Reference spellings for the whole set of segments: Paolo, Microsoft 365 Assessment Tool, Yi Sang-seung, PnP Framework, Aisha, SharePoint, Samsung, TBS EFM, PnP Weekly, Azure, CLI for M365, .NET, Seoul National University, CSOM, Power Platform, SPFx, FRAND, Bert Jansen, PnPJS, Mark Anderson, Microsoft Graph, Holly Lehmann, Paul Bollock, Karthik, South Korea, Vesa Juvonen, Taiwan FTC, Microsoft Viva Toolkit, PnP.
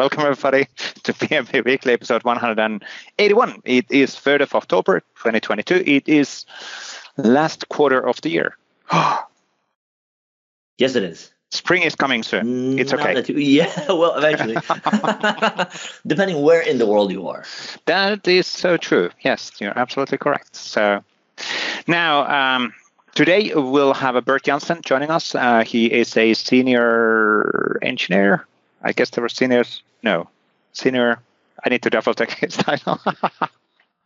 Welcome everybody to PnP Weekly episode 181. It is 3rd of October 2022. It is last quarter of the year. Yes, it is. Spring is coming soon. It's okay. Yeah, well, eventually. Depending where in the world you are. That is so true. Yes, you're absolutely correct. So now, today we'll have a Bert Jansen joining us. He is a senior engineer. I guess there were seniors. No, senior. I need to double check his title.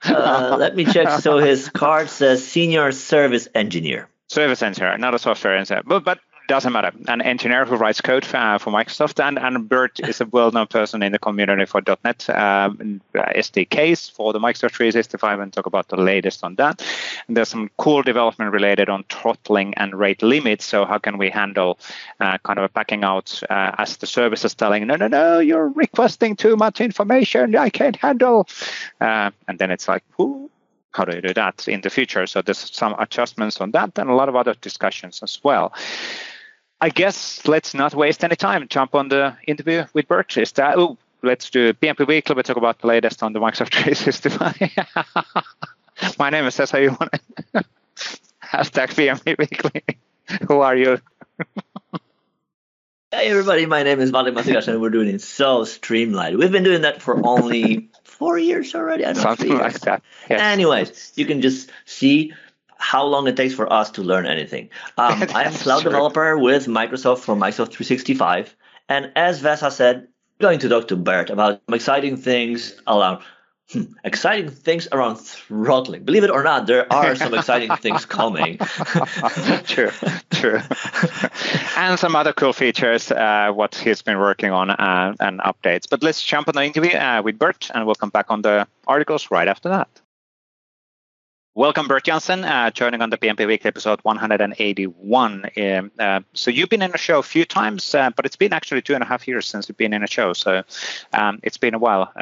Let me check. So his card says senior service engineer. Service engineer, not a software engineer. But doesn't matter. An engineer who writes code for Microsoft. And Bert is a well-known person in the community for .NET SDKs for the Microsoft 365 and talk about the latest on that. And there's some cool development related on throttling and rate limits. So how can we handle kind of a backing out as the service is telling, no, you're requesting too much information. I can't handle. And then it's like, ooh. How do you do that in the future? So there's some adjustments on that and a lot of other discussions as well. I guess let's not waste any time. Jump on the interview with Bert. Let's do PnP Weekly. We'll talk about the latest on the Microsoft 365. My name is Vesa Juvonen. Hashtag PnP Weekly. Who are you? Hey, everybody. My name is Waldek Mastykarz, and we're doing it so streamlined. We've been doing that for only... 4 years already? I don't know, something like that. Yes. Anyways, you can just see how long it takes for us to learn anything. I am cloud developer with Microsoft for Microsoft 365. And as Vesa said, I'm going to talk to Bert about exciting things around throttling. Believe it or not, there are some exciting things coming. True. And some other cool features, what he's been working on and updates. But let's jump on the interview with Bert, and we'll come back on the articles right after that. Welcome, Bert Jansen, joining on the PnP Weekly episode 181. So you've been in the show a few times, but it's been actually 2.5 years since you've been in the show. So it's been a while.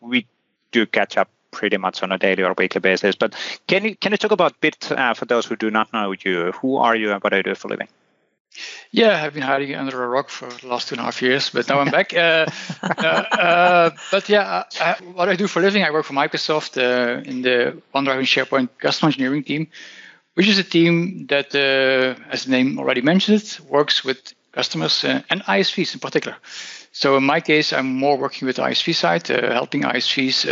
We do catch up pretty much on a daily or weekly basis. But can you talk about a bit for those who do not know you? Who are you and what do you do for a living? Yeah, I've been hiding under a rock for the last 2.5 years, but now I'm back. But yeah, what I do for a living, I work for Microsoft in the OneDrive and SharePoint custom engineering team, which is a team that, as the name already mentioned, works with customers and ISVs in particular. So in my case, I'm more working with the ISV side, helping ISVs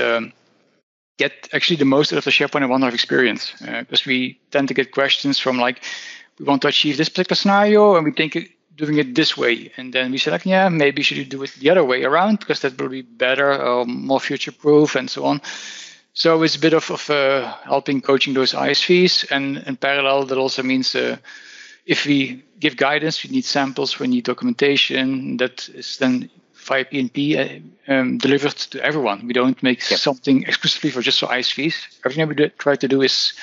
get actually the most out of the SharePoint and OneDrive experience. Because we tend to get questions from like, we want to achieve this particular scenario and we think doing it this way. And then we say like, yeah, maybe you should do it the other way around because that will be better, more future-proof and so on. So it's a bit of helping coaching those ISVs. And in parallel, that also means if we give guidance, we need samples, we need documentation that is then via PnP delivered to everyone. We don't make something exclusively for just for ISVs. Everything we try to do is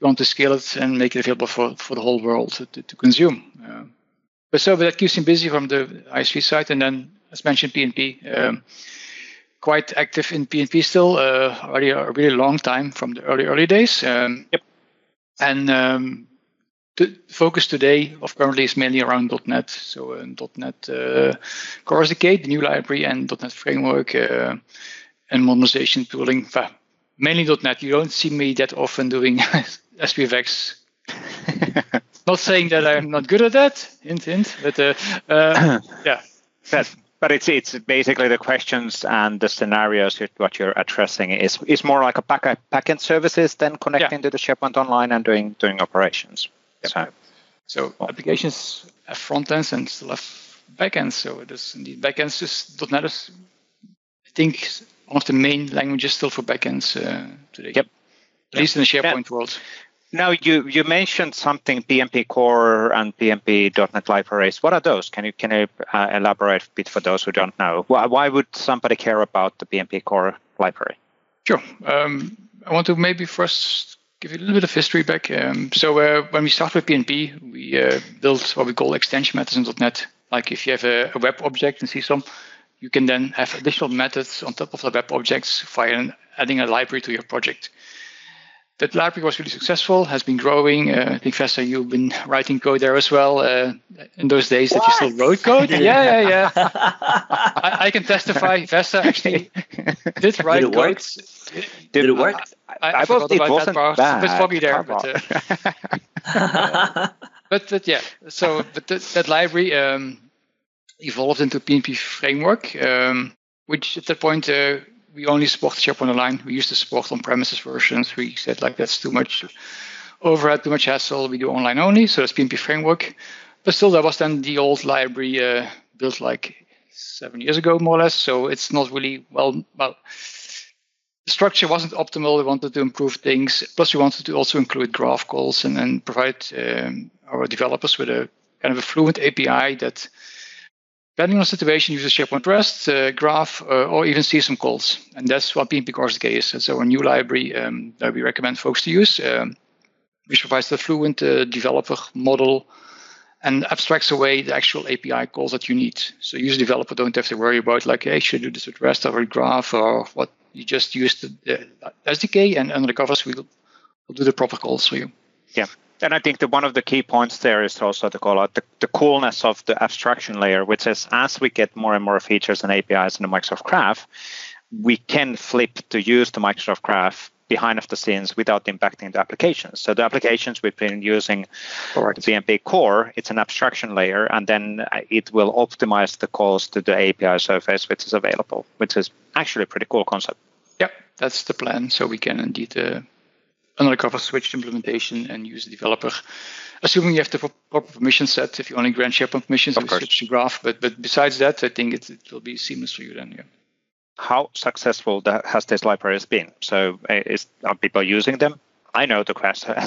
we want to scale it and make it available for the whole world to consume. But that keeps me busy from the ISV side. And then, as mentioned, PnP, quite active in PnP still, already a really long time from the early days. And... the focus today of currently is mainly around .NET. So .NET Core SDK, the new library, and .NET Framework and modernization tooling. Mainly .NET. You don't see me that often doing SPFx. Not saying that I'm not good at that, hint, but yeah. Yes. But it's basically the questions and the scenarios what you're addressing is more like a backend services than connecting to the SharePoint Online and doing operations. Yep. So applications have front ends and still have back ends. So it is indeed back ends. Just .NET is, I think, one of the main languages still for back ends today. Yep. At least in the SharePoint world. Now you mentioned something PnP Core and PnP.NET libraries. What are those? Can you elaborate a bit for those who don't know? Why would somebody care about the PnP Core library? Sure. I want to maybe first give you a little bit of history back. So when we started with PnP, we built what we call extension methods in .NET. Like if you have a web object in CSOM, you can then have additional methods on top of the web objects via adding a library to your project. That library was really successful, has been growing. I think, Vesa, you've been writing code there as well in those days that you still wrote code. Yeah. I can testify, Vesa actually did write code. Did it work? I forgot about that part. Bad. A bit foggy there. But yeah, so but that library evolved into PnP Framework, which at that point... we only support SharePoint Online. We used to support on-premises versions. We said, like, that's too much overhead, too much hassle. We do online only, so that's PnP Framework. But still, there was then the old library built like 7 years ago, more or less. So it's not really, well, the structure wasn't optimal. We wanted to improve things. Plus, we wanted to also include graph calls and then provide our developers with a kind of a fluent API that, depending on the situation, uses SharePoint REST, Graph, or even CSOM calls. And that's what PnP Core SDK is. It's our new library that we recommend folks to use, which provides the fluent developer model and abstracts away the actual API calls that you need. So you as a developer don't have to worry about, like, hey, should I do this with REST or with Graph or what? You just use the SDK, and under the covers, we'll do the proper calls for you. Yeah. And I think that one of the key points there is also to call out the coolness of the abstraction layer, which is as we get more and more features and APIs in the Microsoft Graph, we can flip to use the Microsoft Graph behind the scenes without impacting the applications. So the applications we've been using for the PnP Core, it's an abstraction layer, and then it will optimize the calls to the API surface, which is available, which is actually a pretty cool concept. Yep, that's the plan. So we can indeed... under the cover, switch to implementation and use the developer, assuming you have the proper permission set. If you only grant SharePoint permissions, you switch to Graph. But besides that, I think it will be seamless for you then. Yeah. How successful has this library been? So are people using them? I know the question. Well,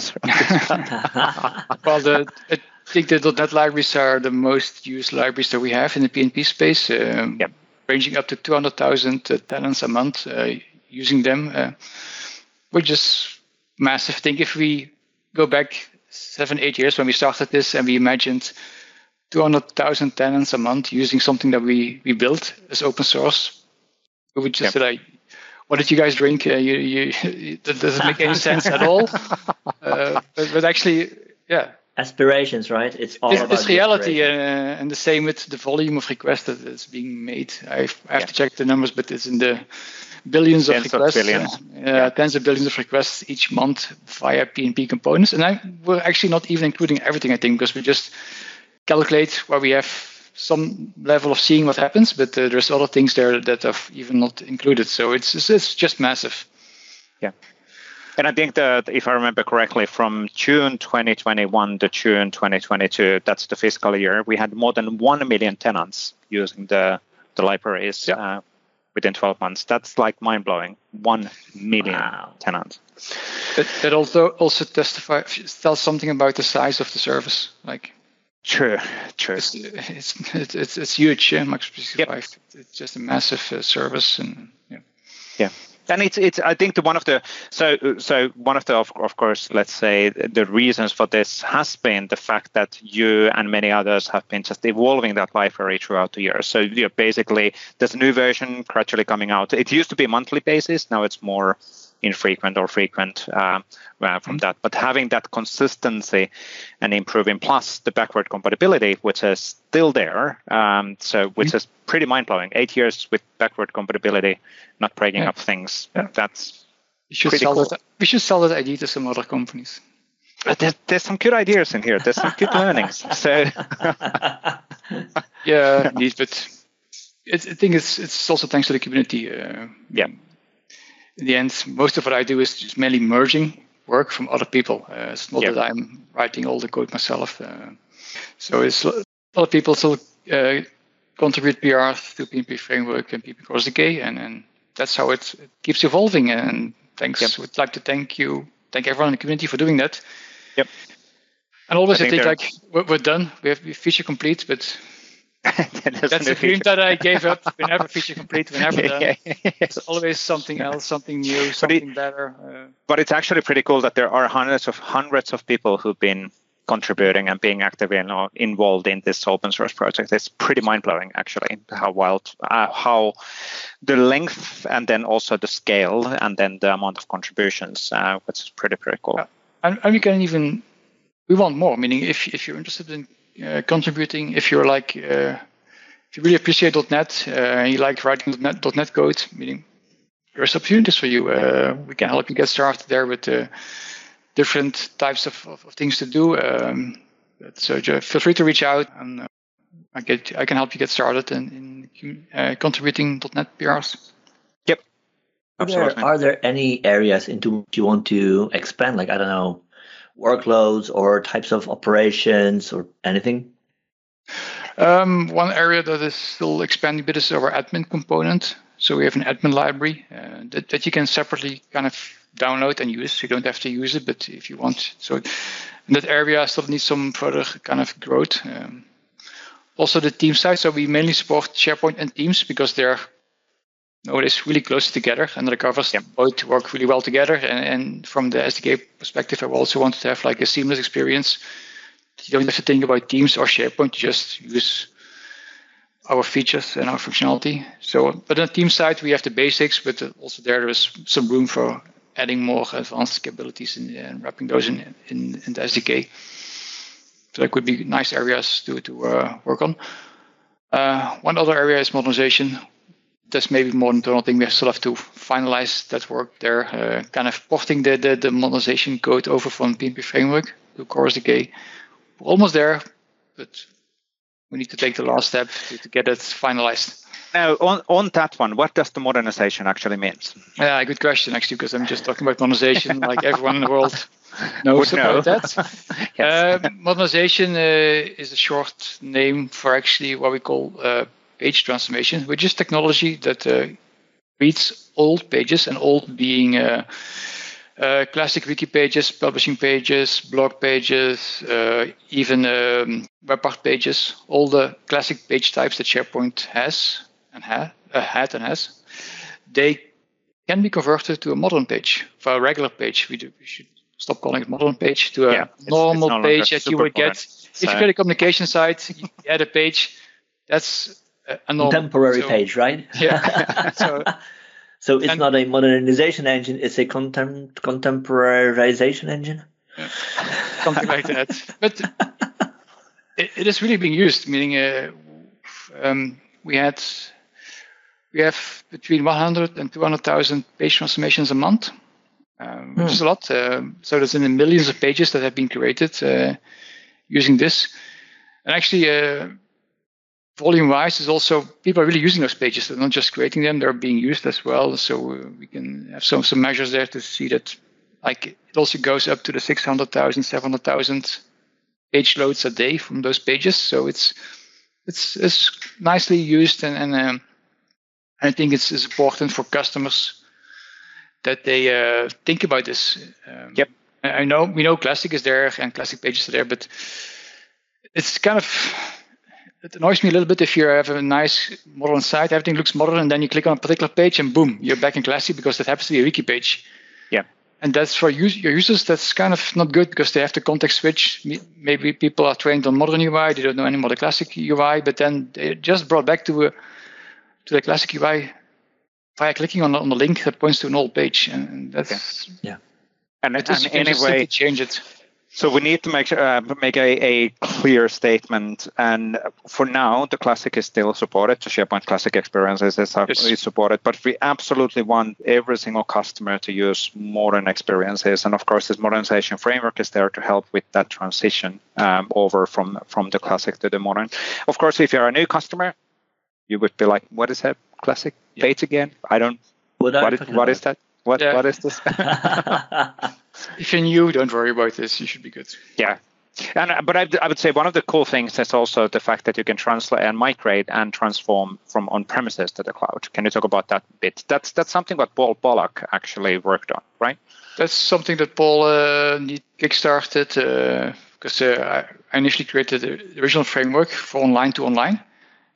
I think the .NET libraries are the most used libraries that we have in the PnP space, ranging up to 200,000 tenants a month using them, which is massive. I think if we go back 7-8 years when we started this and we imagined 200,000 tenants a month using something that we built as open source, we would just say, what did you guys drink? That doesn't make any sense at all. But actually, yeah. Aspirations, right? It's all about this reality. And the same with the volume of requests that is being made. I have to check the numbers, but it's in the billions of requests, tens of billions of requests each month via PnP components. And we're actually not even including everything, I think, because we just calculate where we have some level of seeing what happens, but there's other things there that are even not included. So it's just massive. Yeah. And I think that, if I remember correctly, from June 2021 to June 2022, that's the fiscal year, we had more than 1 million tenants using the libraries. Yeah. Within 12 months. That's like mind-blowing. 1 million tenants. That also tells something about the size of the service. Like, true. It's huge. Yeah, Microsoft 365. It's just a massive service. And and it's I think one of the, of course, let's say the reasons for this has been the fact that you and many others have been just evolving that library throughout the years. So basically there's a new version gradually coming out. It used to be monthly basis. Now it's more infrequent or frequent from that. But having that consistency and improving, plus the backward compatibility, which is still there, which is pretty mind-blowing. 8 years with backward compatibility, not breaking up things. Yeah. That's pretty cool. We should sell that idea to some other companies. There's some good ideas in here. There's some good learnings. So indeed, but I think it's also thanks to the community. In the end, most of what I do is just mainly merging work from other people. It's not that I'm writing all the code myself. So it's a lot of people still contribute PR to PnP Framework and PnP Core SDK, and that's how it keeps evolving. And thanks. I would like to thank everyone in the community for doing that. Yep. And always I think we're done. We have feature complete, but... That's the dream that I gave up. Whenever feature complete, whenever done. It's always something else, something new, something better. But it's actually pretty cool that there are hundreds of people who've been contributing and being active in or involved in this open source project. It's pretty mind-blowing, actually, how the length and then also the scale and then the amount of contributions, which is pretty cool. And we want more, meaning if you're interested in contributing, if you're like, if you really appreciate .NET, and you like writing .NET code, meaning there's opportunities for you. We can help you get started there with different types of things to do. So feel free to reach out, and I can help you get started in contributing .NET PRs. Yep, absolutely. Are there any areas into which you want to expand? Like, I don't know, workloads or types of operations or anything? One area that is still expanding a bit is our admin component. So we have an admin library that you can separately kind of download and use. You don't have to use it, but if you want. So in that area, I still need some further kind of growth. Also the team side. So we mainly support SharePoint and Teams because they're nowadays really close together, and the covers both work really well together. And from the SDK perspective, I also wanted to have like a seamless experience. You don't have to think about Teams or SharePoint, you just use our features and our functionality. So, but on the team side, we have the basics, but also there is some room for adding more advanced capabilities and wrapping those in the SDK. So that could be nice areas to work on. One other area is modernization. That's maybe more an internal thing. We still have to finalize that work there, kind of porting the modernization code over from PnP Framework to Core SDK. We're almost there, but we need to take the last step to get it finalized. Now, on that one, what does the modernization actually mean? Yeah, good question, actually, because I'm just talking about modernization like everyone in the world knows about that. Yes. Modernization is a short name for actually what we call page transformation, which is technology that reads old pages, and old being classic wiki pages, publishing pages, blog pages, even web part pages, all the classic page types that SharePoint has and had and has, they can be converted to a modern page, for a regular page. We should stop calling it modern page, to a normal page that you would get. So if you get a communication site, you add a page, that's a normal temporary page, right? Yeah. So it's not a modernization engine, it's a contemporization engine? Yeah. Something like that. But it is really being used, meaning we have between 100 and 200,000 page transformations a month, which is a lot. So there's in the millions of pages that have been created using this. And actually, volume-wise, is also people are really using those pages. They're not just creating them; they're being used as well. So we can have some measures there to see that, like, it also goes up to the 600,000, 700,000 page loads a day from those pages. So it's nicely used, and I think it's important for customers that they think about this. Yep. We know Classic is there and Classic pages are there, but it's kind of, it annoys me a little bit if you have a nice modern site, everything looks modern, and then you click on a particular page and boom, you're back in Classic because that happens to be a wiki page. Yeah. And that's for your users, that's kind of not good because they have to context switch. Maybe people are trained on modern UI, they don't know anymore the Classic UI, but then they're just brought back to the Classic UI via clicking on the link that points to an old page. And that's... Okay. Yeah. And it's anyway, change it. So we need to make a clear statement, and for now, the Classic is still supported. The SharePoint Classic experiences is supported, but we absolutely want every single customer to use modern experiences. And of course, this modernization framework is there to help with that transition over from the Classic to the modern. Of course, if you're a new customer, you would be like, "What is that Classic page again? I don't. What is that? What is this?" If you're new, don't worry about this. You should be good. Yeah. But I would say one of the cool things is also the fact that you can translate and migrate and transform from on-premises to the cloud. Can you talk about that a bit? That's something that Paul Bollock actually worked on, right? That's something that Paul kickstarted because I initially created the original framework for online to online.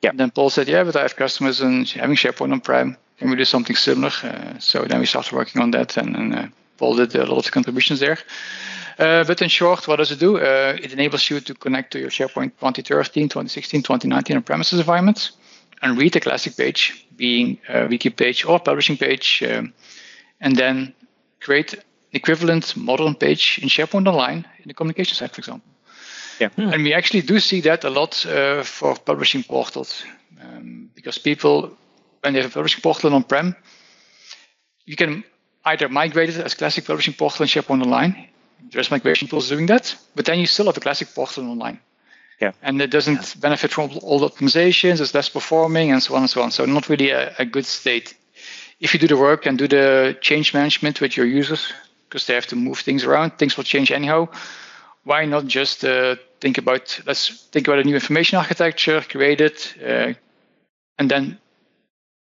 Yeah. And then Paul said, yeah, but I have customers and having SharePoint on-prem. Can we do something similar? So then we started working on that, and Paul did a lot of contributions there. But in short, what does it do? It enables you to connect to your SharePoint 2013, 2016, 2019 on-premises environments and read a classic page, being a wiki page or publishing page, and then create an equivalent modern page in SharePoint Online in the communication side, for example. Yeah. And we actually do see that a lot for publishing portals, because people, when they have a publishing portal on-prem, you can either migrate it as classic publishing portal in SharePoint Online. There's migration tools doing that, but then you still have a classic portal online. Yeah. And it doesn't benefit from all the optimizations, it's less performing, and so on and so on. So not really a good state. If you do the work and do the change management with your users, because they have to move things around, things will change anyhow. Why not just think about a new information architecture, create it, and then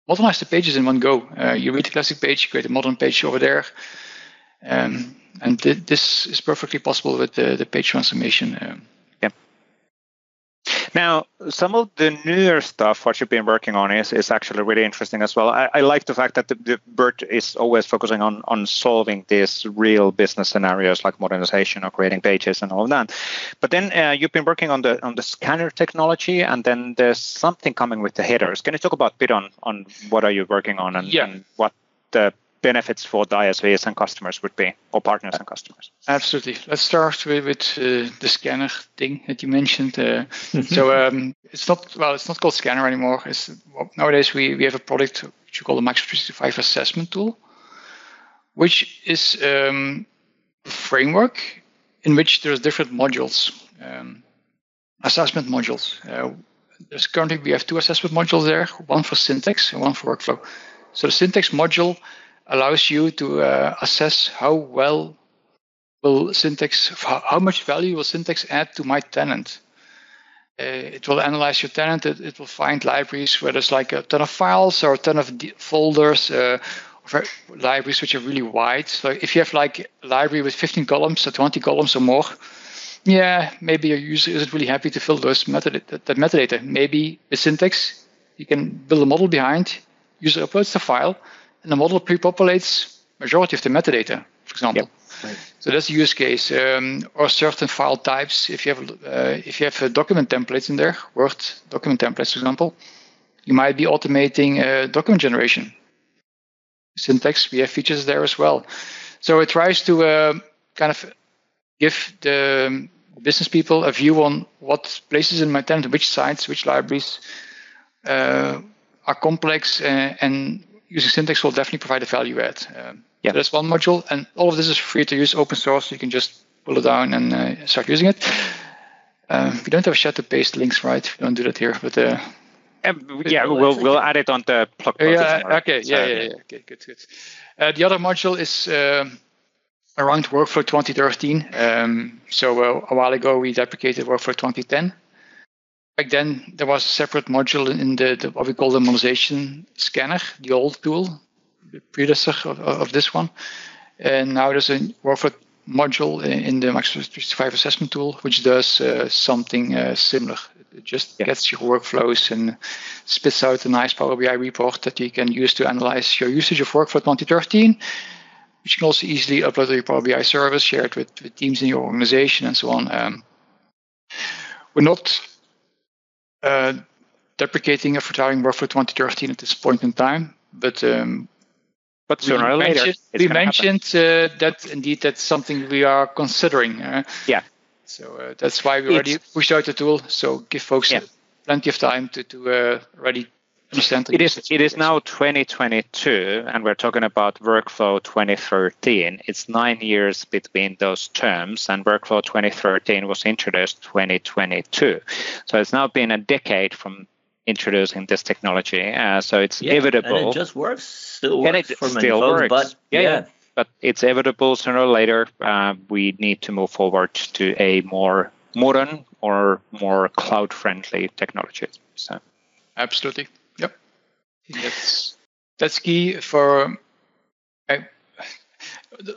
modernize the pages in one go. You read the classic page, you create a modern page over there. And this is perfectly possible with the page transformation. Now, some of the newer stuff what you've been working on is actually really interesting as well. I like the fact that the Bert is always focusing on solving these real business scenarios like modernization or creating pages and all of that. But then you've been working on the scanner technology, and then there's something coming with the headers. Can you talk about a bit on what are you working on and what the benefits for the ISVs and customers would be, or partners and customers? Absolutely. Let's start with the scanner thing that you mentioned. So it's not called scanner anymore. Nowadays we have a product which we call the Microsoft 365 Assessment Tool, which is a framework in which there's different modules, assessment modules. There's currently we have two assessment modules there, one for Syntex and one for workflow. So the Syntex module allows you to assess how much value will Syntex add to my tenant. It will analyze your tenant. It will find libraries where there's like a ton of files or a ton of folders, libraries which are really wide. So if you have like a library with 15 columns or 20 columns or more, maybe your user isn't really happy to fill those that metadata. Maybe with Syntex, you can build a model behind, user uploads the file, and the model pre-populates majority of the metadata, for example. Yep. Right. So that's the use case. Or certain file types. If you have document templates in there, Word document templates, for example, you might be automating document generation. Syntex, we have features there as well. So it tries to kind of give the business people a view on what places in my tenant, which sites, which libraries are complex and using Syntex will definitely provide a value add. So that's one module, and all of this is free to use, open source. So you can just pull it down and start using it. We don't have shut to paste links, right? We don't do that here, but we'll add it on the blog post. Okay, good. The other module is around Workflow 2013. So a while ago we deprecated Workflow 2010. Back then, there was a separate module in the what we call the modernization scanner, the old tool, the predecessor of this one. And now there's a workflow module in the Microsoft 365 Assessment Tool, which does something similar. It just gets your workflows and spits out a nice Power BI report that you can use to analyze your usage of Workflow 2013, which you can also easily upload to your Power BI service, share it with teams in your organization, and so on. We're not deprecating or retiring Workflow 2013 at this point in time, but sooner or later we mentioned that indeed that's something we are considering. So that's why we already pushed out the tool. So give folks plenty of time to already understand. It is now 2022, and we're talking about Workflow 2013. It's 9 years between those terms, and Workflow 2013 was introduced 2022. So it's now been a decade from introducing this technology. So it's inevitable. And it just works. Still works. But it's inevitable. Sooner or later, we need to move forward to a more modern or more cloud-friendly technology. So absolutely. That's key for.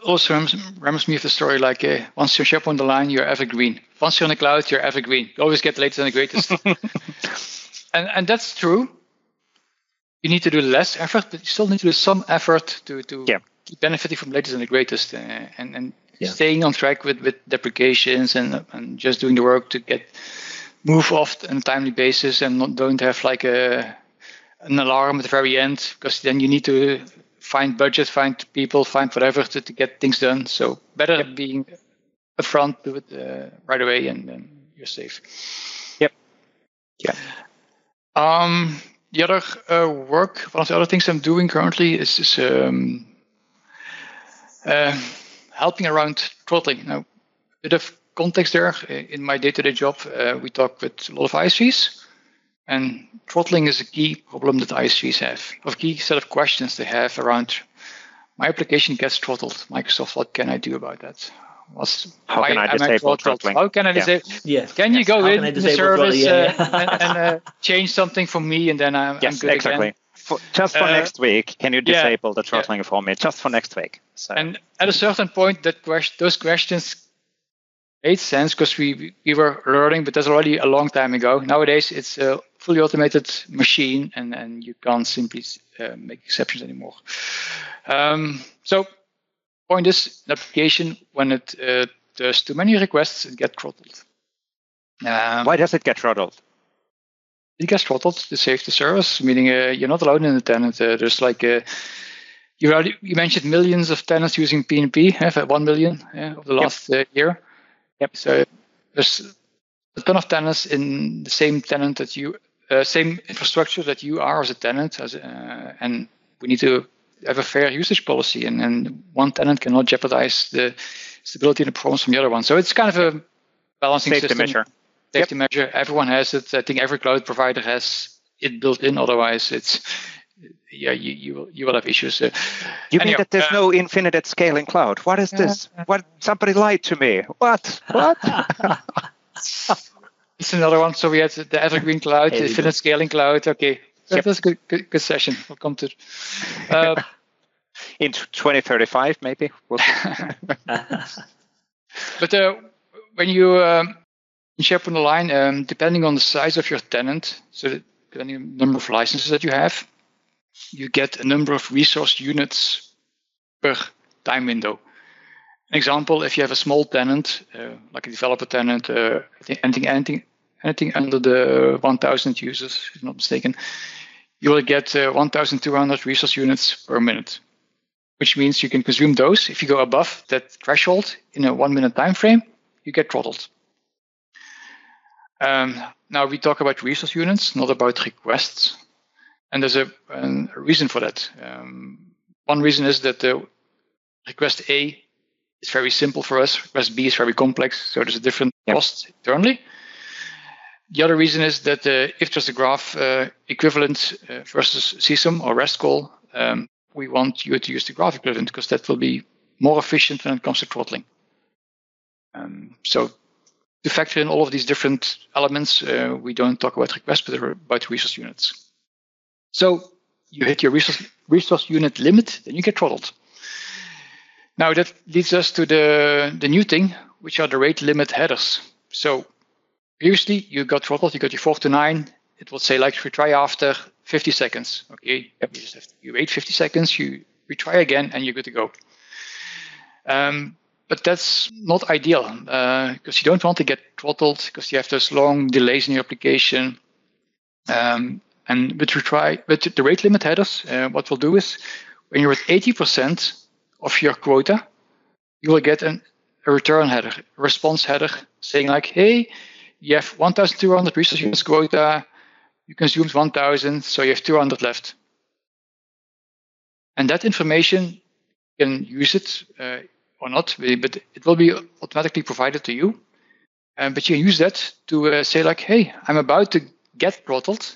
Also reminds me of the story like once you're SharePoint Online, you're evergreen. Once you're on the cloud, you're evergreen. You always get the latest and the greatest. and that's true. You need to do less effort, but you still need to do some effort to keep benefiting from the latest and the greatest. And staying on track with deprecations and just doing the work to get move off on a timely basis and don't have like an alarm at the very end, because then you need to find budget, find people, find whatever to get things done. So better being upfront, do it right away, and then you're safe. The other one of the other things I'm doing currently is helping around throttling. Now, a bit of context there. In my day-to-day job, we talk with a lot of ISVs, and throttling is a key problem that ISVs have, or key set of questions they have around, my application gets throttled. Microsoft, what can I do about that? How can I disable throttling? How can I disable? Yes. Can you go in the service and change something for me, and then I'm good exactly. Again? Just for next week, can you disable the throttling for me? Just for next week. So. And at a certain point, those questions made sense because we were learning, but that's already a long time ago. Nowadays, it's a fully automated machine, and you can't simply make exceptions anymore. So. Point is, an application, when it does too many requests, it gets throttled. Why does it get throttled? It gets throttled to save the service, meaning you're not allowed in the tenant. There's like you mentioned millions of tenants using PnP, 1 million over the last year. Yep. So there's a ton of tenants in the same tenant that you, same infrastructure that you are as a tenant, and we need to have a fair usage policy, and one tenant cannot jeopardize the stability and the performance from the other one. So it's kind of a balancing safety system. Safety measure. Everyone has it. I think every cloud provider has it built in. Otherwise, it's you will have issues. You mean that there's no infinite at scale in cloud? What is this? What? Somebody lied to me. What? It's another one. So we had the evergreen cloud, infinite scaling cloud. Okay. That's a good session. We'll come to it. In 2035, maybe. But when you SharePoint Online, depending on the size of your tenant, so depending on the number of licenses that you have, you get a number of resource units per time window. An example, if you have a small tenant, like a developer tenant, anything under the 1,000 users, if I'm not mistaken, you will get 1,200 resource units per minute, which means you can consume those. If you go above that threshold in a 1-minute time frame, you get throttled. Now we talk about resource units, not about requests. And there's a reason for that. One reason is that the request A is very simple for us. Request B is very complex. So there's a different cost internally. The other reason is that if there's a graph equivalent versus CSOM or REST call, we want you to use the graph equivalent because that will be more efficient when it comes to throttling. So to factor in all of these different elements, we don't talk about requests, but about resource units. So you hit your resource unit limit, then you get throttled. Now that leads us to the new thing, which are the rate limit headers. So usually, you got throttled, you got your 4 to 9. It will say, like, retry after 50 seconds. Okay, you just have to, you wait 50 seconds, you retry again, and you're good to go. But that's not ideal, because you don't want to get throttled, because you have those long delays in your application. And with the rate limit headers, what we'll do is, when you're at 80% of your quota, you will get a return header, a response header, saying, like, hey, you have 1,200 resource units quota, you consumed 1,000, so you have 200 left. And that information, you can use it or not, but it will be automatically provided to you. But you can use that to say, like, hey, I'm about to get throttled.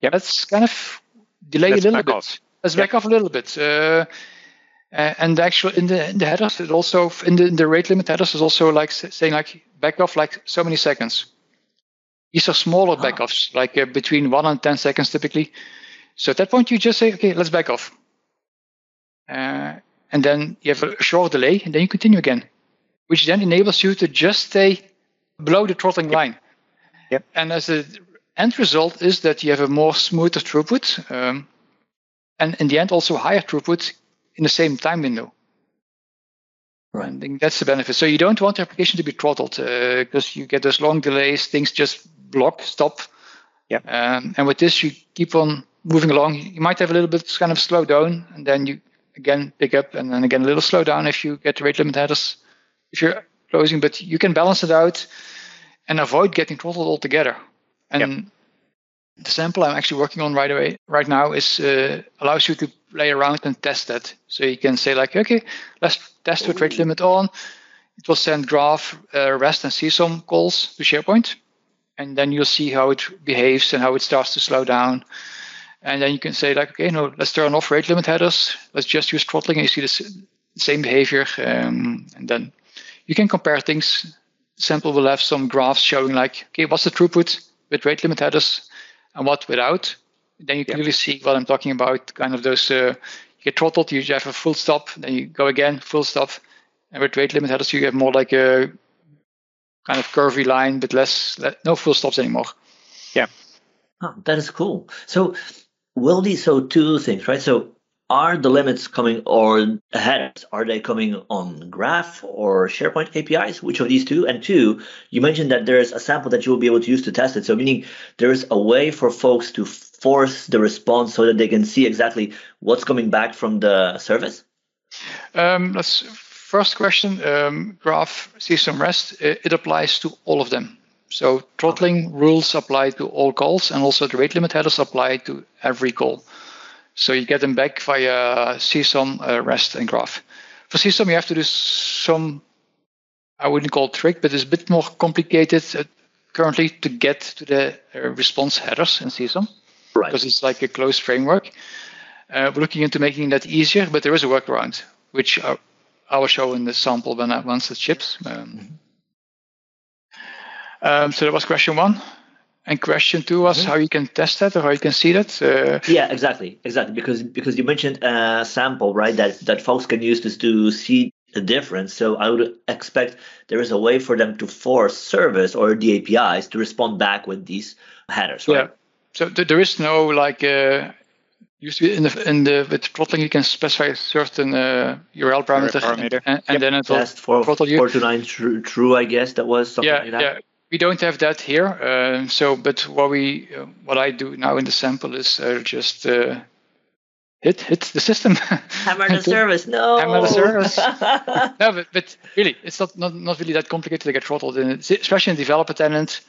Yeah, let's kind of delay a little bit. Let's back off a little bit. And actually, in the headers, it also in the rate limit headers is also like saying, like, back off like so many seconds. These are smaller backoffs, like between 1 and 10 seconds typically. So at that point, you just say, okay, let's back off. And then you have a short delay, and then you continue again, which then enables you to just stay below the throttling line. Yep. And as the end result is that you have a more smoother throughput, and in the end, also higher throughput in the same time window. Right. I think that's the benefit. So you don't want the application to be throttled because you get those long delays. Things just block, stop. Yeah. And with this, you keep on moving along. You might have a little bit kind of slow down, and then you again pick up, and then again a little slow down if you get the rate limit headers if you're closing. But you can balance it out and avoid getting throttled altogether. And the sample I'm actually working on right now is allows you to play around and test that. So you can say like, okay, let's test with rate limit on. It will send graph, REST, and CSOM calls to SharePoint. And then you'll see how it behaves and how it starts to slow down. And then you can say like, okay, no, let's turn off rate limit headers. Let's just use throttling. And you see the same behavior. And then you can compare things. Sample will have some graphs showing like, okay, what's the throughput with rate limit headers and what without? Then you clearly see what I'm talking about, kind of those, you get throttled, you have a full stop, then you go again, full stop. And with rate limit headers, you get more like a kind of curvy line, but less, no full stops anymore. Yeah. Oh, that is cool. So will these, so two things, right? So are the limits coming or headers, are they coming on Graph or SharePoint APIs? Which of these two? And two, you mentioned that there's a sample that you will be able to use to test it. So meaning there's a way for folks to force the response so that they can see exactly what's coming back from the service? That's first question. Graph, CSOM, REST, it applies to all of them. So throttling rules apply to all calls, and also the rate limit headers apply to every call. So you get them back via CSOM, REST, and Graph. For CSOM, you have to do some, I wouldn't call it trick, but it's a bit more complicated currently to get to the response headers in CSOM. Right. Because it's like a closed framework. We're looking into making that easier, but there is a workaround, which I will show in the sample when once it ships. So that was question one. And question two was how you can test that or how you can see that. Yeah, exactly. Because you mentioned a sample, right? That folks can use this to see the difference. So I would expect there is a way for them to force service or the APIs to respond back with these headers, right? Yeah. So there is no like used to be in the with throttling you can specify a certain URL parameter. And then it will test for throttle you. 429 true, I guess that was something like that. Yeah. We don't have that here. But what I do now in the sample is just hit the system. Hammer the service. No. Hammer the service. No, but really, it's not really that complicated to get throttled, in it, especially in developer tenant.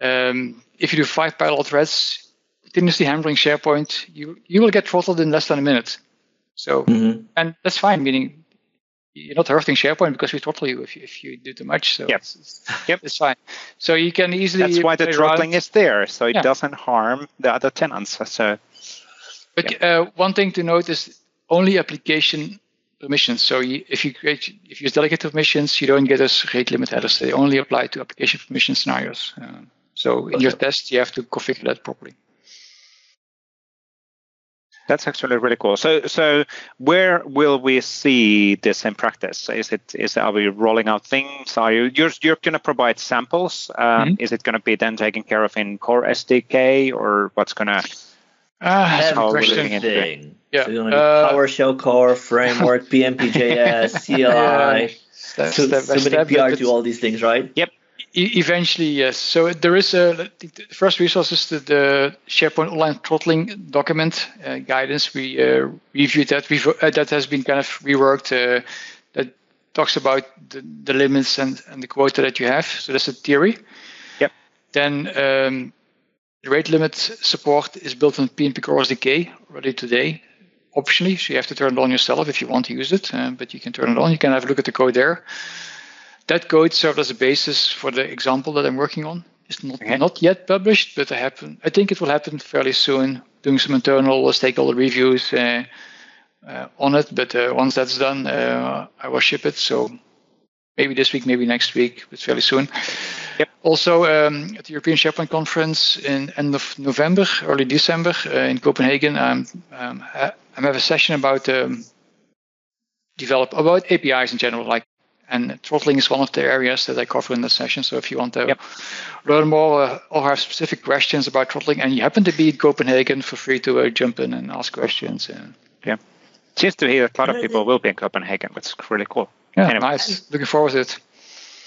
If you do 5 parallel threads continuously handling SharePoint, you will get throttled in less than a minute. So and that's fine. Meaning. You're not hurting SharePoint because we throttle you if you do too much. So it's fine. So you can easily. That's why the throttling is there. So it doesn't harm the other tenants. So, one thing to note is only application permissions. So if you use delegated permissions, you don't get those rate limit headers. They only apply to application permission scenarios. In your test, you have to configure that properly. That's actually really cool. So where will we see this in practice? Are we rolling out things? You're going to provide samples? Is it going to be then taken care of in Core SDK or what's going to? Everything. Yeah. So you're going to PowerShell Core Framework, PnPJS, CLI, submitting PR to all these things, right? Yep. Eventually, yes. So there is the first resource is the SharePoint Online Throttling document guidance. We reviewed that. That has been kind of reworked. That talks about the limits and the quota that you have. So that's the theory. Yep. Then the rate limit support is built on PnP Core SDK already today, optionally. So you have to turn it on yourself if you want to use it, but you can turn it on. You can have a look at the code there. That code served as a basis for the example that I'm working on. It's not yet published, but I think it will happen fairly soon, doing some internal stakeholder reviews on it. But once that's done, I will ship it. So maybe this week, maybe next week, but fairly soon. Yep. Also, at the European SharePoint Conference in end of November, early December in Copenhagen, I have a session about about APIs in general, and throttling is one of the areas that I cover in the session. So if you want to learn more or have specific questions about throttling, and you happen to be in Copenhagen, feel free to jump in and ask questions. Seems to hear a lot of people will be in Copenhagen, which is really cool. Yeah, anyway. Nice. Looking forward to it.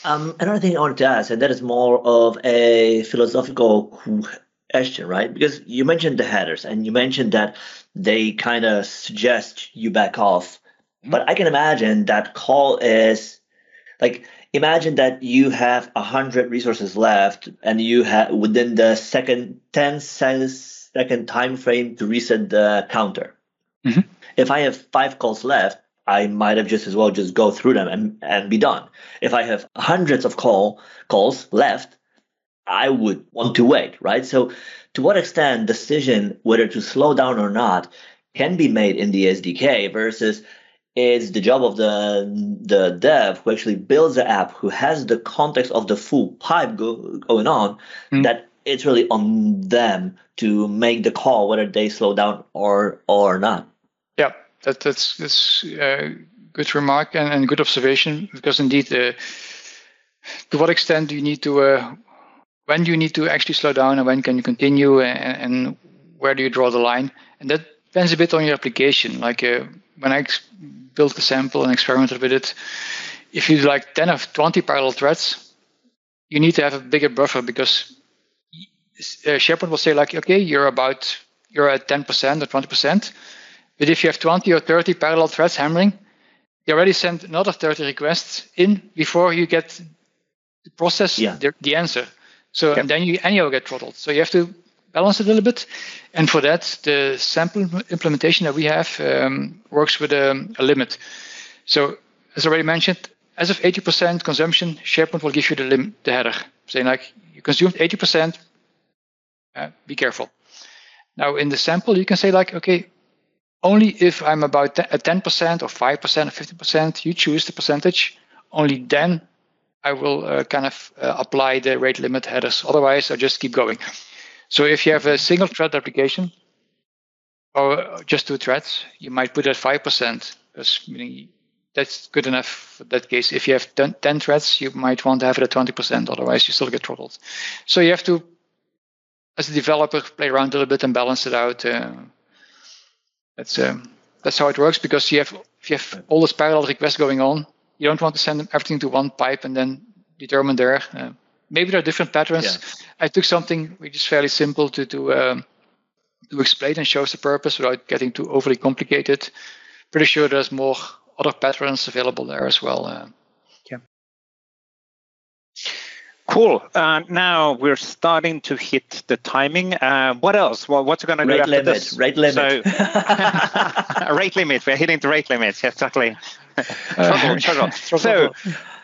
Another thing I wanted to ask, and that is more of a philosophical question, right? Because you mentioned the headers, and you mentioned that they kind of suggest you back off. Mm-hmm. But I can imagine that call is like, imagine that you have 100 resources left, and you have within the second 10-second time frame to reset the counter. Mm-hmm. If I have 5 calls left, I might have just as well just go through them and be done. If I have hundreds of calls left, I would want to wait, right? So to what extent decision whether to slow down or not can be made in the SDK versus it's the job of the dev who actually builds the app, who has the context of the full pipe going on, that it's really on them to make the call whether they slow down or not. Yeah, that's a good remark and good observation, because indeed, to what extent do you need to, when do you need to actually slow down, and when can you continue, and where do you draw the line? And that depends a bit on your application. Like when I built the sample and experimented with it, if you like 10 or 20 parallel threads, you need to have a bigger buffer, because SharePoint will say like, okay, you're at 10% or 20%. But if you have 20 or 30 parallel threads hammering, they already sent another 30 requests in before you get to process the answer. So and then you anyhow get throttled. So you have to balance it a little bit. And for that, the sample implementation that we have works with a limit. So as already mentioned, as of 80% consumption, SharePoint will give you the header, saying like, you consumed 80%, be careful. Now in the sample, you can say like, okay, only if I'm about at 10% or 5% or 15%, you choose the percentage, only then I will apply the rate limit headers. Otherwise, I just keep going. So if you have a single thread application, or just 2 threads, you might put at 5%. That's good enough for that case. If you have 10 threads, you might want to have it at 20%. Otherwise, you still get throttled. So you have to, as a developer, play around a little bit and balance it out. That's how it works, because if you have all those parallel requests going on, you don't want to send everything to one pipe and then determine there. Maybe there are different patterns. Yeah. I took something which is fairly simple to explain and shows the purpose without getting too overly complicated. Pretty sure there's more other patterns available there as well. Yeah. Cool. Now we're starting to hit the timing. What else? Well, what's going to do after this? Rate limit. So, rate limit. We're hitting the rate limit. Exactly. Struggle. So.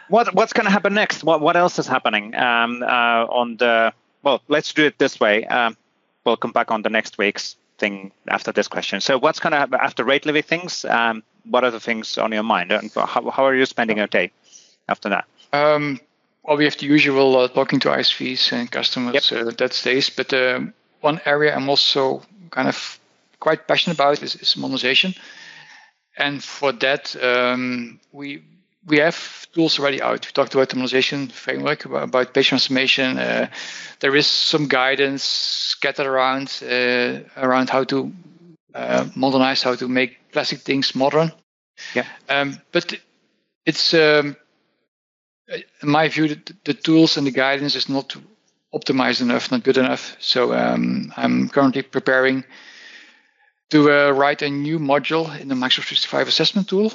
What's going to happen next? What else is happening on the? Well, let's do it this way. We'll come back on the next week's thing after this question. So, what's going to happen after rate limit things? What are the things on your mind? And how are you spending your day after that? Well, we have the usual talking to ISVs and customers. Yep. That stays. But one area I'm also kind of quite passionate about is modernization, and for that we have tools already out. We talked about the modernization framework, about page transformation. There is some guidance scattered around how to modernize, how to make classic things modern. Yeah. But it's, in my view, the tools and the guidance is not optimized enough, not good enough. So I'm currently preparing to write a new module in the Microsoft 365 Assessment Tool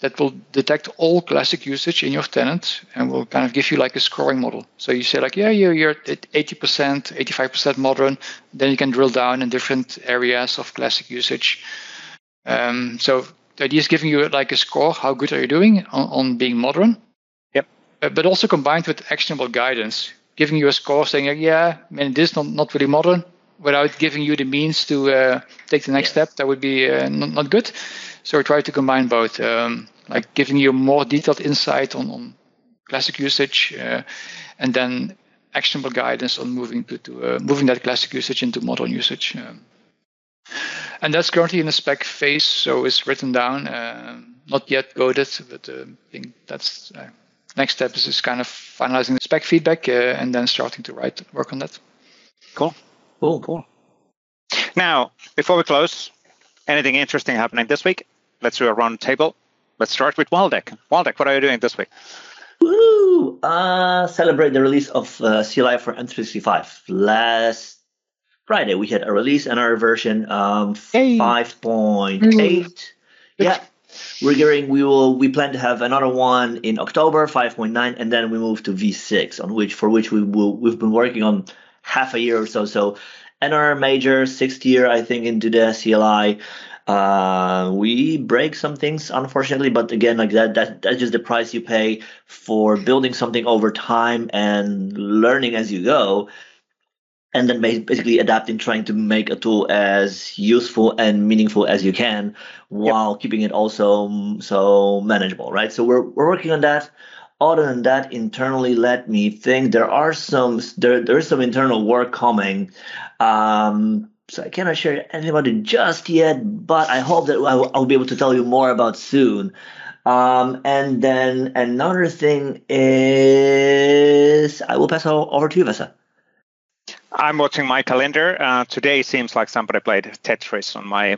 that will detect all classic usage in your tenant and will kind of give you like a scoring model. So you say like, yeah, you're at 80%, 85% modern. Then you can drill down in different areas of classic usage. So the idea is giving you like a score, how good are you doing on being modern? Yep. But also combined with actionable guidance, giving you a score saying, yeah, I mean, this is not really modern, without giving you the means to take the next step. That would be not good. So we try to combine both, like giving you more detailed insight on classic usage and then actionable guidance on moving that classic usage into modern usage. And that's currently in the spec phase, so it's written down, not yet coded, but I think that's next step is kind of finalizing the spec feedback and then starting to work on that. Cool. Cool. Now, before we close, anything interesting happening this week? Let's do a round table. Let's start with Waldek. Waldek, what are you doing this week? Woo! Celebrate the release of CLI for M365. Last Friday, we had a release and our version 5.8. Yeah, we're gearing. We plan to have another one in October, 5.9, and then we move to V6, for which we've been working on half a year or so. So, another major sixth year, I think, into the CLI. We break some things, unfortunately, but again, like that's just the price you pay for building something over time and learning as you go, and then basically adapting, trying to make a tool as useful and meaningful as you can while keeping it also so manageable, right? So we're working on that. Other than that, internally, let me think. There is some internal work coming. So I cannot share anything about it just yet, but I hope that I'll be able to tell you more about soon. And then another thing is I will pass over to you, Vesa. I'm watching my calendar. Today seems like somebody played Tetris on my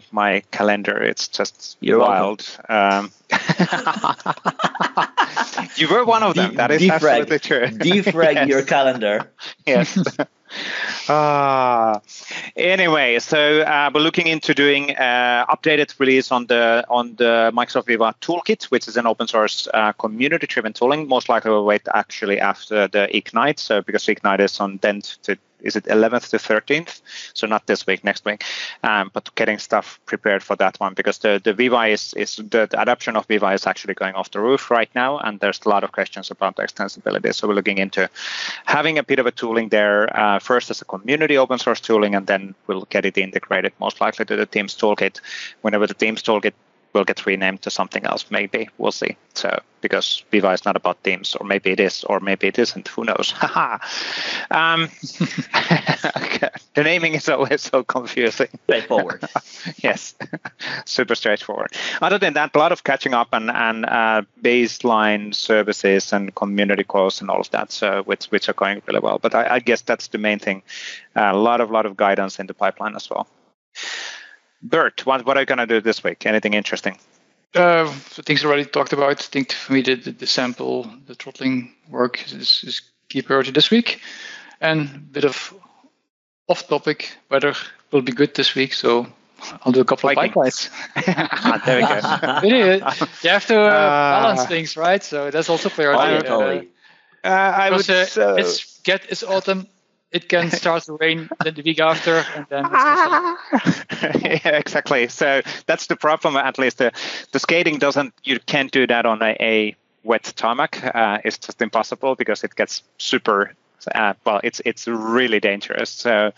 calendar. It's just wild. You were one of them. That is absolutely true. Defrag yes. Your calendar. Yes. Anyway, so we're looking into doing updated release on the Microsoft Viva Toolkit, which is an open source community-driven tooling. Most likely we'll wait actually after the Ignite, so because Ignite is on 10th to is it 11th to 13th? So not this week, next week. But getting stuff prepared for that one because the Viva is the adoption of Viva is actually going off the roof right now, and there's a lot of questions about the extensibility. So we're looking into having a bit of a tooling there first as a community open source tooling, and then we'll get it integrated most likely to the Teams Toolkit. Whenever the Teams Toolkit will get renamed to something else, maybe we'll see. So because Viva is not about Teams, or maybe it is, or maybe it isn't. Who knows? Okay. The naming is always so confusing. Straightforward. Yes, super straightforward. Other than that, a lot of catching up and baseline services and community calls and all of that, so which are going really well. But I guess that's the main thing. A lot of guidance in the pipeline as well. Bert, what are you going to do this week? Anything interesting? Things already talked about. I think for me, the throttling work is key priority this week. And a bit of off-topic weather will be good this week, so I'll do a couple of bike rides. There we go. You have to balance things, right? So that's also priority. It's autumn. It can start to rain the week after, and then yeah, exactly. So that's the problem. At least the skating doesn't. You can't do that on a wet tarmac. It's just impossible because it gets super. It's really dangerous. So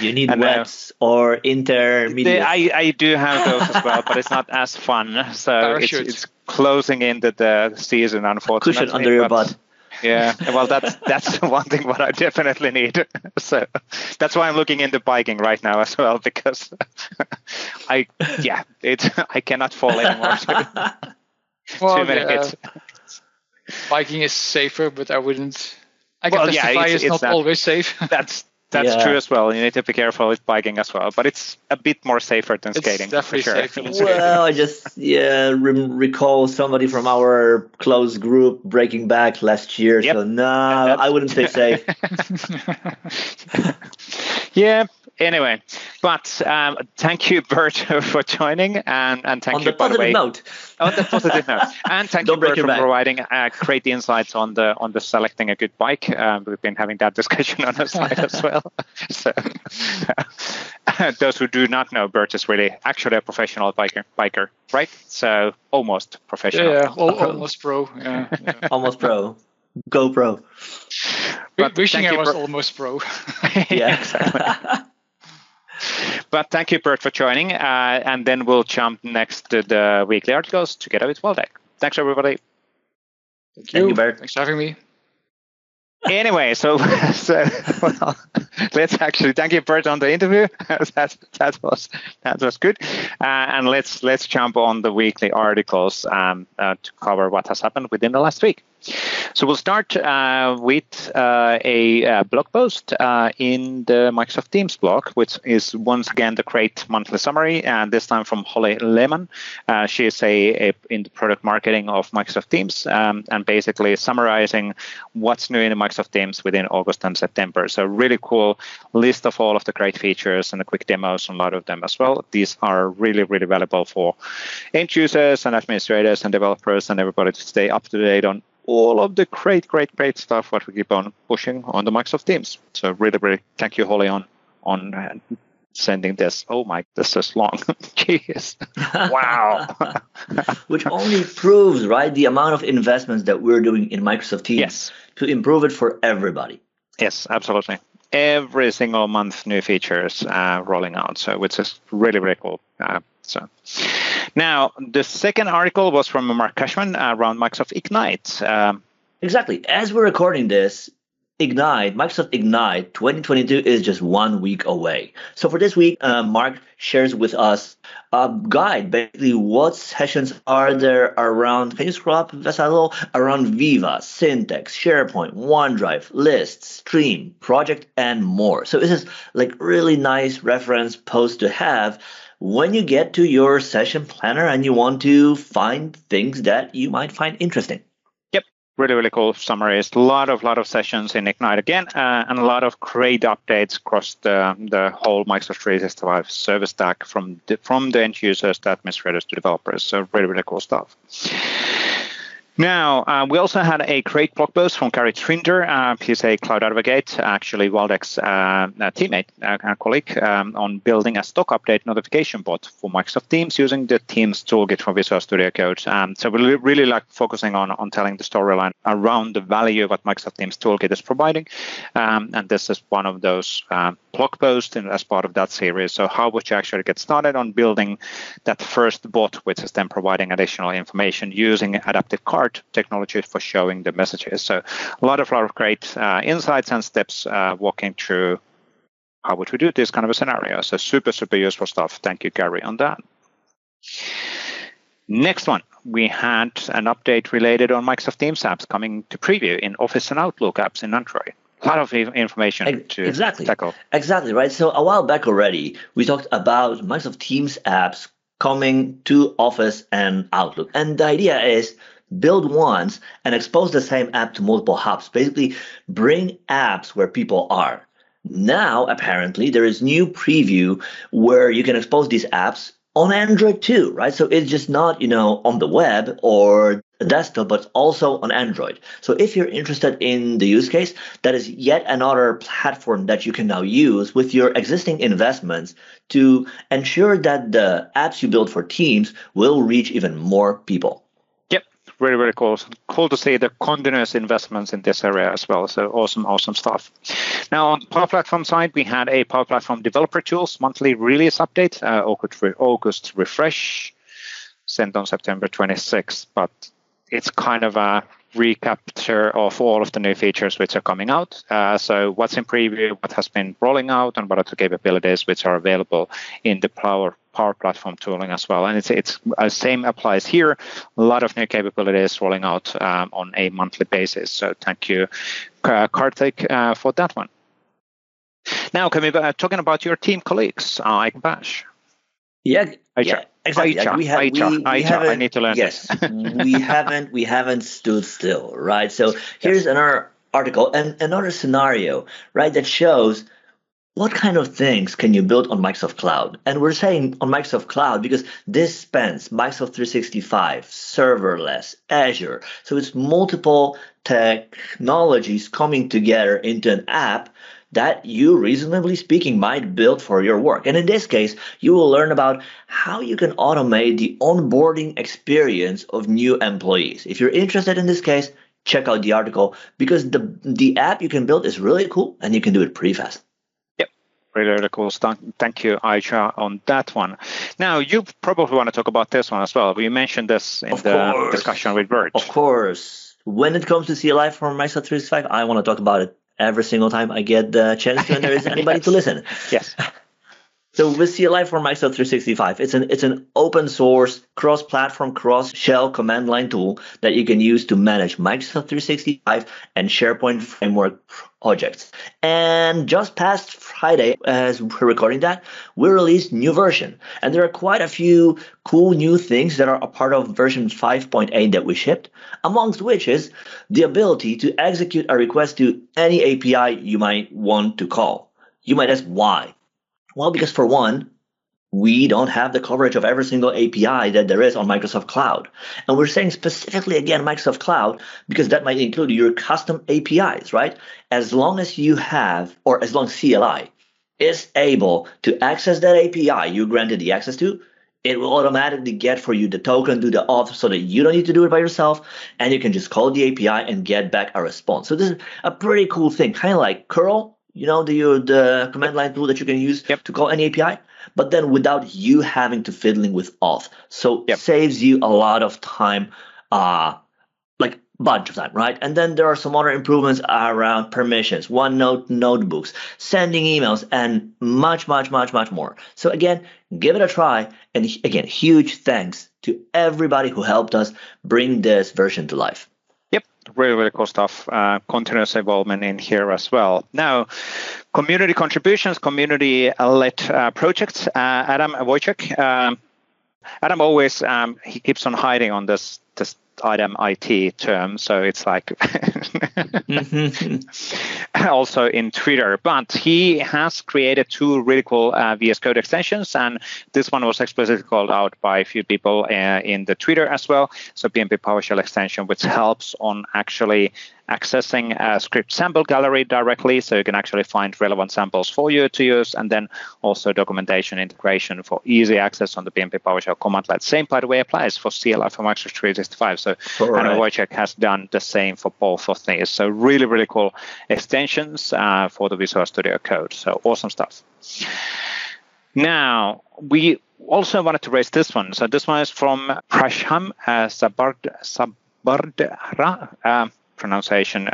you need wets or intermediate. I do have those as well, but it's not as fun. So it's closing into the season, unfortunately. Cushion under your butt. Yeah, well, that's one thing what I definitely need. So that's why I'm looking into biking right now as well, because I cannot fall anymore to many hits. Biking is safer, but I wouldn't. I can testify it's not always safe. That's true as well. You need to be careful with biking as well, but it's a bit more safer than skating. It's definitely safer than skating. Well, I just recall somebody from our close group breaking back last year. Yep. So no, I wouldn't say safe. Yeah. Anyway, but thank you, Bert, for joining, and thank you, by the way. On the positive note, and thank you, Bert, for providing great insights on the selecting a good bike. We've been having that discussion on the slide as well. So, those who do not know, Bert is really actually a professional biker, right? So almost professional. Yeah, almost pro. Yeah. Almost pro. Go pro. But wishing I was almost pro. Yeah, exactly. But thank you, Bert, for joining. And then we'll jump next to the weekly articles together with Waldek. Thanks, everybody. Thank you, Bert. Thanks for having me. Anyway, so let's actually thank you, Bert, on the interview. that was good. And let's jump on the weekly articles to cover what has happened within the last week. So we'll start with a blog post in the Microsoft Teams blog, which is once again the great monthly summary, and this time from Holly Lehmann. She is in the product marketing of Microsoft Teams, and basically summarizing what's new in Microsoft Teams within August and September. So really cool list of all of the great features and the quick demos on a lot of them as well. These are really, really valuable for end users and administrators and developers and everybody to stay up to date on all of the great, great, great stuff what we keep on pushing on the Microsoft Teams. So really, really thank you, Holly, on sending this. Oh my, this is long. Jeez. Wow. Which only proves, right, the amount of investments that we're doing in Microsoft Teams to improve it for everybody. Yes, absolutely. Every single month, new features rolling out. So it's just really, really cool. Now, the second article was from Mark Cashman around Microsoft Ignite. Exactly. As we're recording this, Microsoft Ignite 2022 is just 1 week away. So for this week, Mark shares with us a guide, basically what sessions are there around, can you scroll up, Vesalo? Around Viva, Syntex, SharePoint, OneDrive, Lists, Stream, Project, and more. So this is like really nice reference post to have when you get to your session planner and you want to find things that you might find interesting. Really, really cool summaries. A lot of sessions in Ignite again, and a lot of great updates across the whole Microsoft 365 service stack from the end users to administrators to developers. So really, really cool stuff. Now, we also had a great blog post from Carrie Trinder. He's a cloud advocate, actually Waldek's teammate and colleague, on building a stock update notification bot for Microsoft Teams using the Teams Toolkit for Visual Studio Code. So we really like focusing on telling the storyline around the value that Microsoft Teams Toolkit is providing. And this is one of those blog posts as part of that series. So how would you actually get started on building that first bot, which is then providing additional information using Adaptive Cards technology for showing the messages. So a lot of great insights and steps walking through how would we do this kind of a scenario. So super, super useful stuff. Thank you, Gary, on that. Next one, we had an update related on Microsoft Teams apps coming to preview in Office and Outlook apps in Android. A lot of information to tackle. Exactly, right? So a while back already, we talked about Microsoft Teams apps coming to Office and Outlook. And the idea is build once and expose the same app to multiple hubs. Basically, bring apps where people are. Now, apparently, there is new preview where you can expose these apps on Android too, right? So it's just not, on the web or a desktop, but also on Android. So if you're interested in the use case, that is yet another platform that you can now use with your existing investments to ensure that the apps you build for Teams will reach even more people. Really, really cool. Cool to see the continuous investments in this area as well. So awesome stuff. Now, on the Power Platform side, we had a Power Platform Developer Tools monthly release update, August refresh, sent on September 26th. But it's kind of a recapture of all of the new features which are coming out. So what's in preview, what has been rolling out, and what are the capabilities which are available in the Power Platform tooling as well. And it's same applies here. A lot of new capabilities rolling out on a monthly basis. So thank you, Karthik, for that one. Now, Camille, talking about your team colleagues, Bash. Yeah, exactly. Aisha, like we haven't, I need to learn. Yes, we haven't stood still, right? So here's another article and another scenario, right, that shows what kind of things can you build on Microsoft Cloud? And we're saying on Microsoft Cloud because this spans Microsoft 365, serverless, Azure. So it's multiple technologies coming together into an app that you, reasonably speaking, might build for your work. And in this case, you will learn about how you can automate the onboarding experience of new employees. If you're interested in this case, check out the article because the app you can build is really cool and you can do it pretty fast. Really cool. Thank you, Aisha, on that one. Now, you probably want to talk about this one as well. We mentioned this in the discussion with Bert. Of course. When it comes to CLI for Microsoft 365, I want to talk about it every single time I get the chance to, and there is anybody to listen. Yes. So with CLI for Microsoft 365, it's an open source, cross-platform, cross-shell command line tool that you can use to manage Microsoft 365 and SharePoint framework projects. And just past Friday, as we're recording that, we released new version. And there are quite a few cool new things that are a part of version 5.8 that we shipped, amongst which is the ability to execute a request to any API you might want to call. You might ask why. Well, because for one, we don't have the coverage of every single API that there is on Microsoft Cloud. And we're saying specifically, again, Microsoft Cloud, because that might include your custom APIs, right? As long as you have, or as long as CLI is able to access that API you granted the access to, it will automatically get for you the token, do the auth, so that you don't need to do it by yourself, and you can just call the API and get back a response. So this is a pretty cool thing, kind of like curl, you know, the command line tool that you can use to call any API, but then without you having to fiddling with auth. So it saves you a lot of time, like bunch of time, right? And then there are some other improvements around permissions, OneNote notebooks, sending emails, and much, much, much, much more. So again, give it a try. And again, huge thanks to everybody who helped us bring this version to life. Really, really cool stuff. Continuous involvement in here as well. Now, community contributions, community-led projects. Adam Wojciech. Adam always he keeps on hiding on this item IT term, so it's like also in Twitter. But he has created two really cool VS Code extensions, and this one was explicitly called out by a few people in the Twitter as well. So PnP PowerShell extension, which helps on actually accessing a script sample gallery directly, so you can actually find relevant samples for you to use, and then also documentation integration for easy access on the PnP PowerShell commandlet. Same, by the way, applies for CLI for Microsoft 365. So Adam Wojciech has done the same for both of these. So really, really cool extensions for the Visual Studio Code. So awesome stuff. Now, we also wanted to raise this one. So this one is from Prasham Sabardra. Pronunciation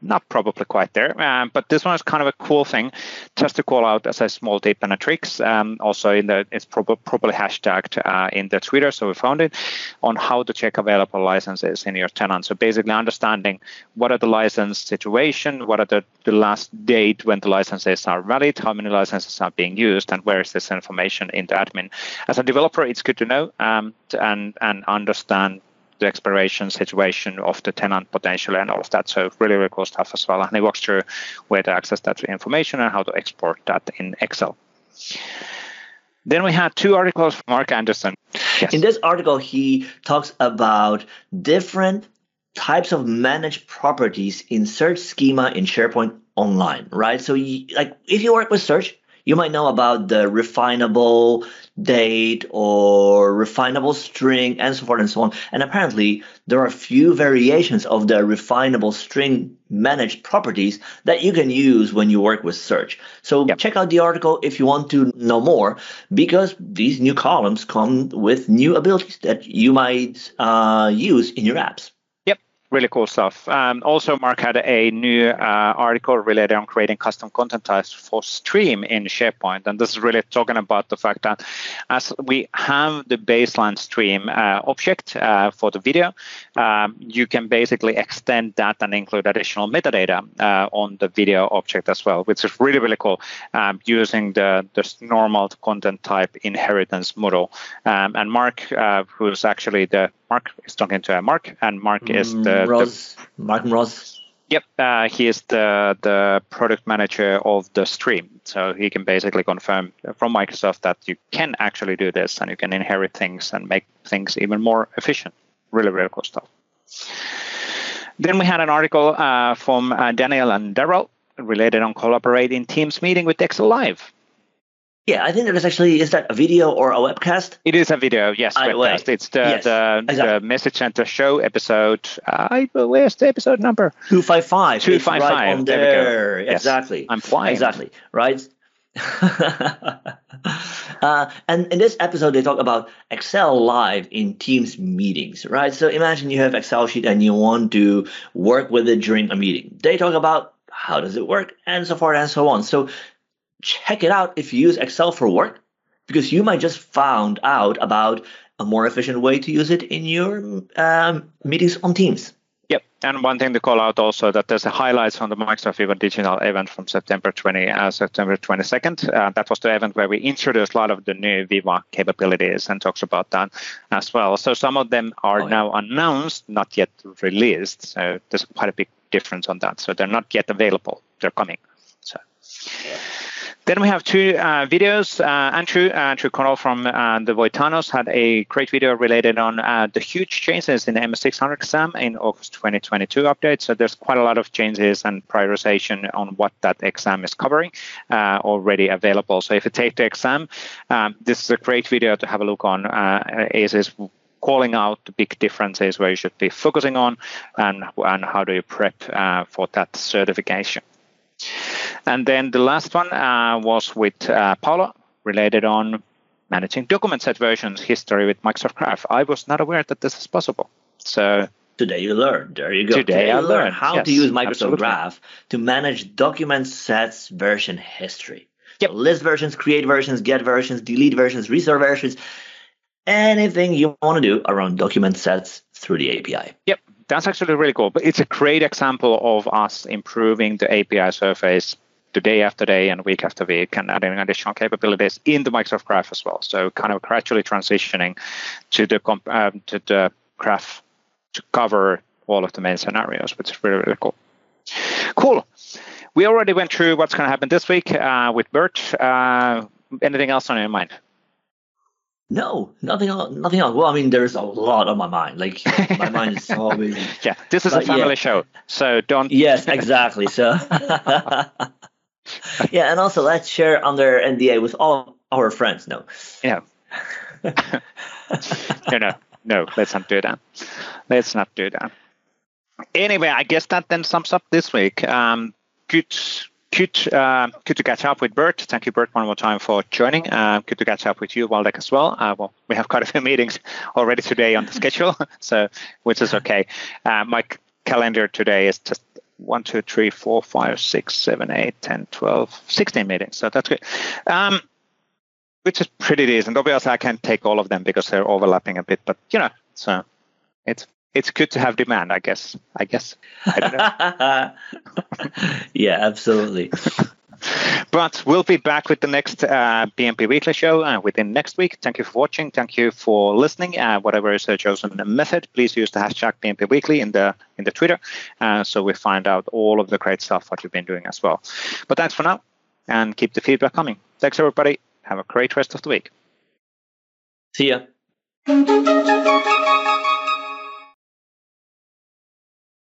not probably quite there, but this one is kind of a cool thing just to call out as a small tip and a tricks. Also, it's probably hashtagged in the Twitter, so we found it, on how to check available licenses in your tenant. So basically understanding what are the license situation, what are the last date when the licenses are valid, how many licenses are being used, and where is this information in the admin. As a developer, it's good to know and understand the expiration situation of the tenant potential and all of that. So really, really cool stuff as well. And it walks through where to access that information and how to export that in Excel. Then we had two articles from Mark Anderson. Yes. In this article, he talks about different types of managed properties in search schema in SharePoint Online, right? So if you work with search, you might know about the refinable date or refinable string and so forth and so on. And apparently there are a few variations of the refinable string managed properties that you can use when you work with search. So check out the article if you want to know more, because these new columns come with new abilities that you might use in your apps. Really cool stuff. Also, Mark had a new article related on creating custom content types for stream in SharePoint. And this is really talking about the fact that as we have the baseline stream object for the video, you can basically extend that and include additional metadata on the video object as well, which is really, really cool, using the normal content type inheritance model. And Mark, who's actually Mark is talking to Mark, and Mark is Martin Roz. Yep, he is the product manager of the stream. So he can basically confirm from Microsoft that you can actually do this and you can inherit things and make things even more efficient. Really, really cool stuff. Then we had an article from Daniel and Daryl related on collaborating Teams meeting with Excel Live. Yeah, I think there is actually, is that a video or a webcast? It is a video, yes, webcast. It's the Message Center Show episode. Where's the episode number? 255. 255. Right on there. Yes. Exactly. I'm flying. Exactly, right? And in this episode, they talk about Excel Live in Teams meetings, right? So imagine you have Excel sheet and you want to work with it during a meeting. They talk about how does it work and so forth and so on. So check it out if you use Excel for work, because you might just found out about a more efficient way to use it in your meetings on Teams. Yep. And one thing to call out also that there's a highlights on the Microsoft Viva digital event from September 22nd. That was the event where we introduced a lot of the new Viva capabilities and talks about that as well. So some of them are now announced, not yet released. So there's quite a big difference on that. So they're not yet available. They're coming. So. Yeah. Then we have two videos. Andrew Connell from the Voitanos had a great video related on the huge changes in the MS600 exam in August 2022 update. So there's quite a lot of changes and prioritization on what that exam is covering already available. So if you take the exam, this is a great video to have a look on. It is calling out the big differences where you should be focusing on and how do you prep for that certification. And then the last one was with Paolo, related on managing document set versions history with Microsoft Graph. I was not aware that this is possible. So today you learn. There you go. Today I learned how to use Microsoft Graph to manage document sets version history. Yep. So list versions, create versions, get versions, delete versions, restore versions, anything you want to do around document sets through the API. Yep. That's actually really cool. But it's a great example of us improving the API surface day after day and week after week, and adding additional capabilities in the Microsoft Graph as well. So kind of gradually transitioning to the Graph to cover all of the main scenarios, which is really, really cool. Cool. We already went through what's going to happen this week with Bert. Anything else on your mind? No, nothing else. Well, I mean, there's a lot on my mind. Like, my mind is always... Yeah, this is a family show, so don't... Yes, exactly. So, yeah, and also let's share under NDA with all our friends. No. Yeah. No, let's not do that. Anyway, I guess that then sums up this week. Good to catch up with Bert. Thank you, Bert, one more time for joining. Good to catch up with you, Waldek, as well. Well, we have quite a few meetings already today on the schedule, so which is okay. My calendar today is just 16 meetings. So that's good. Which is pretty decent. Obviously, I can't take all of them because they're overlapping a bit, but so it's good to have demand, I guess. I don't know. Yeah, absolutely. But we'll be back with the next PnP Weekly show within next week. Thank you for watching. Thank you for listening. Whatever is your chosen method, please use the hashtag PnP Weekly in the Twitter, so we find out all of the great stuff what you've been doing as well. But thanks for now, and keep the feedback coming. Thanks, everybody. Have a great rest of the week. See ya.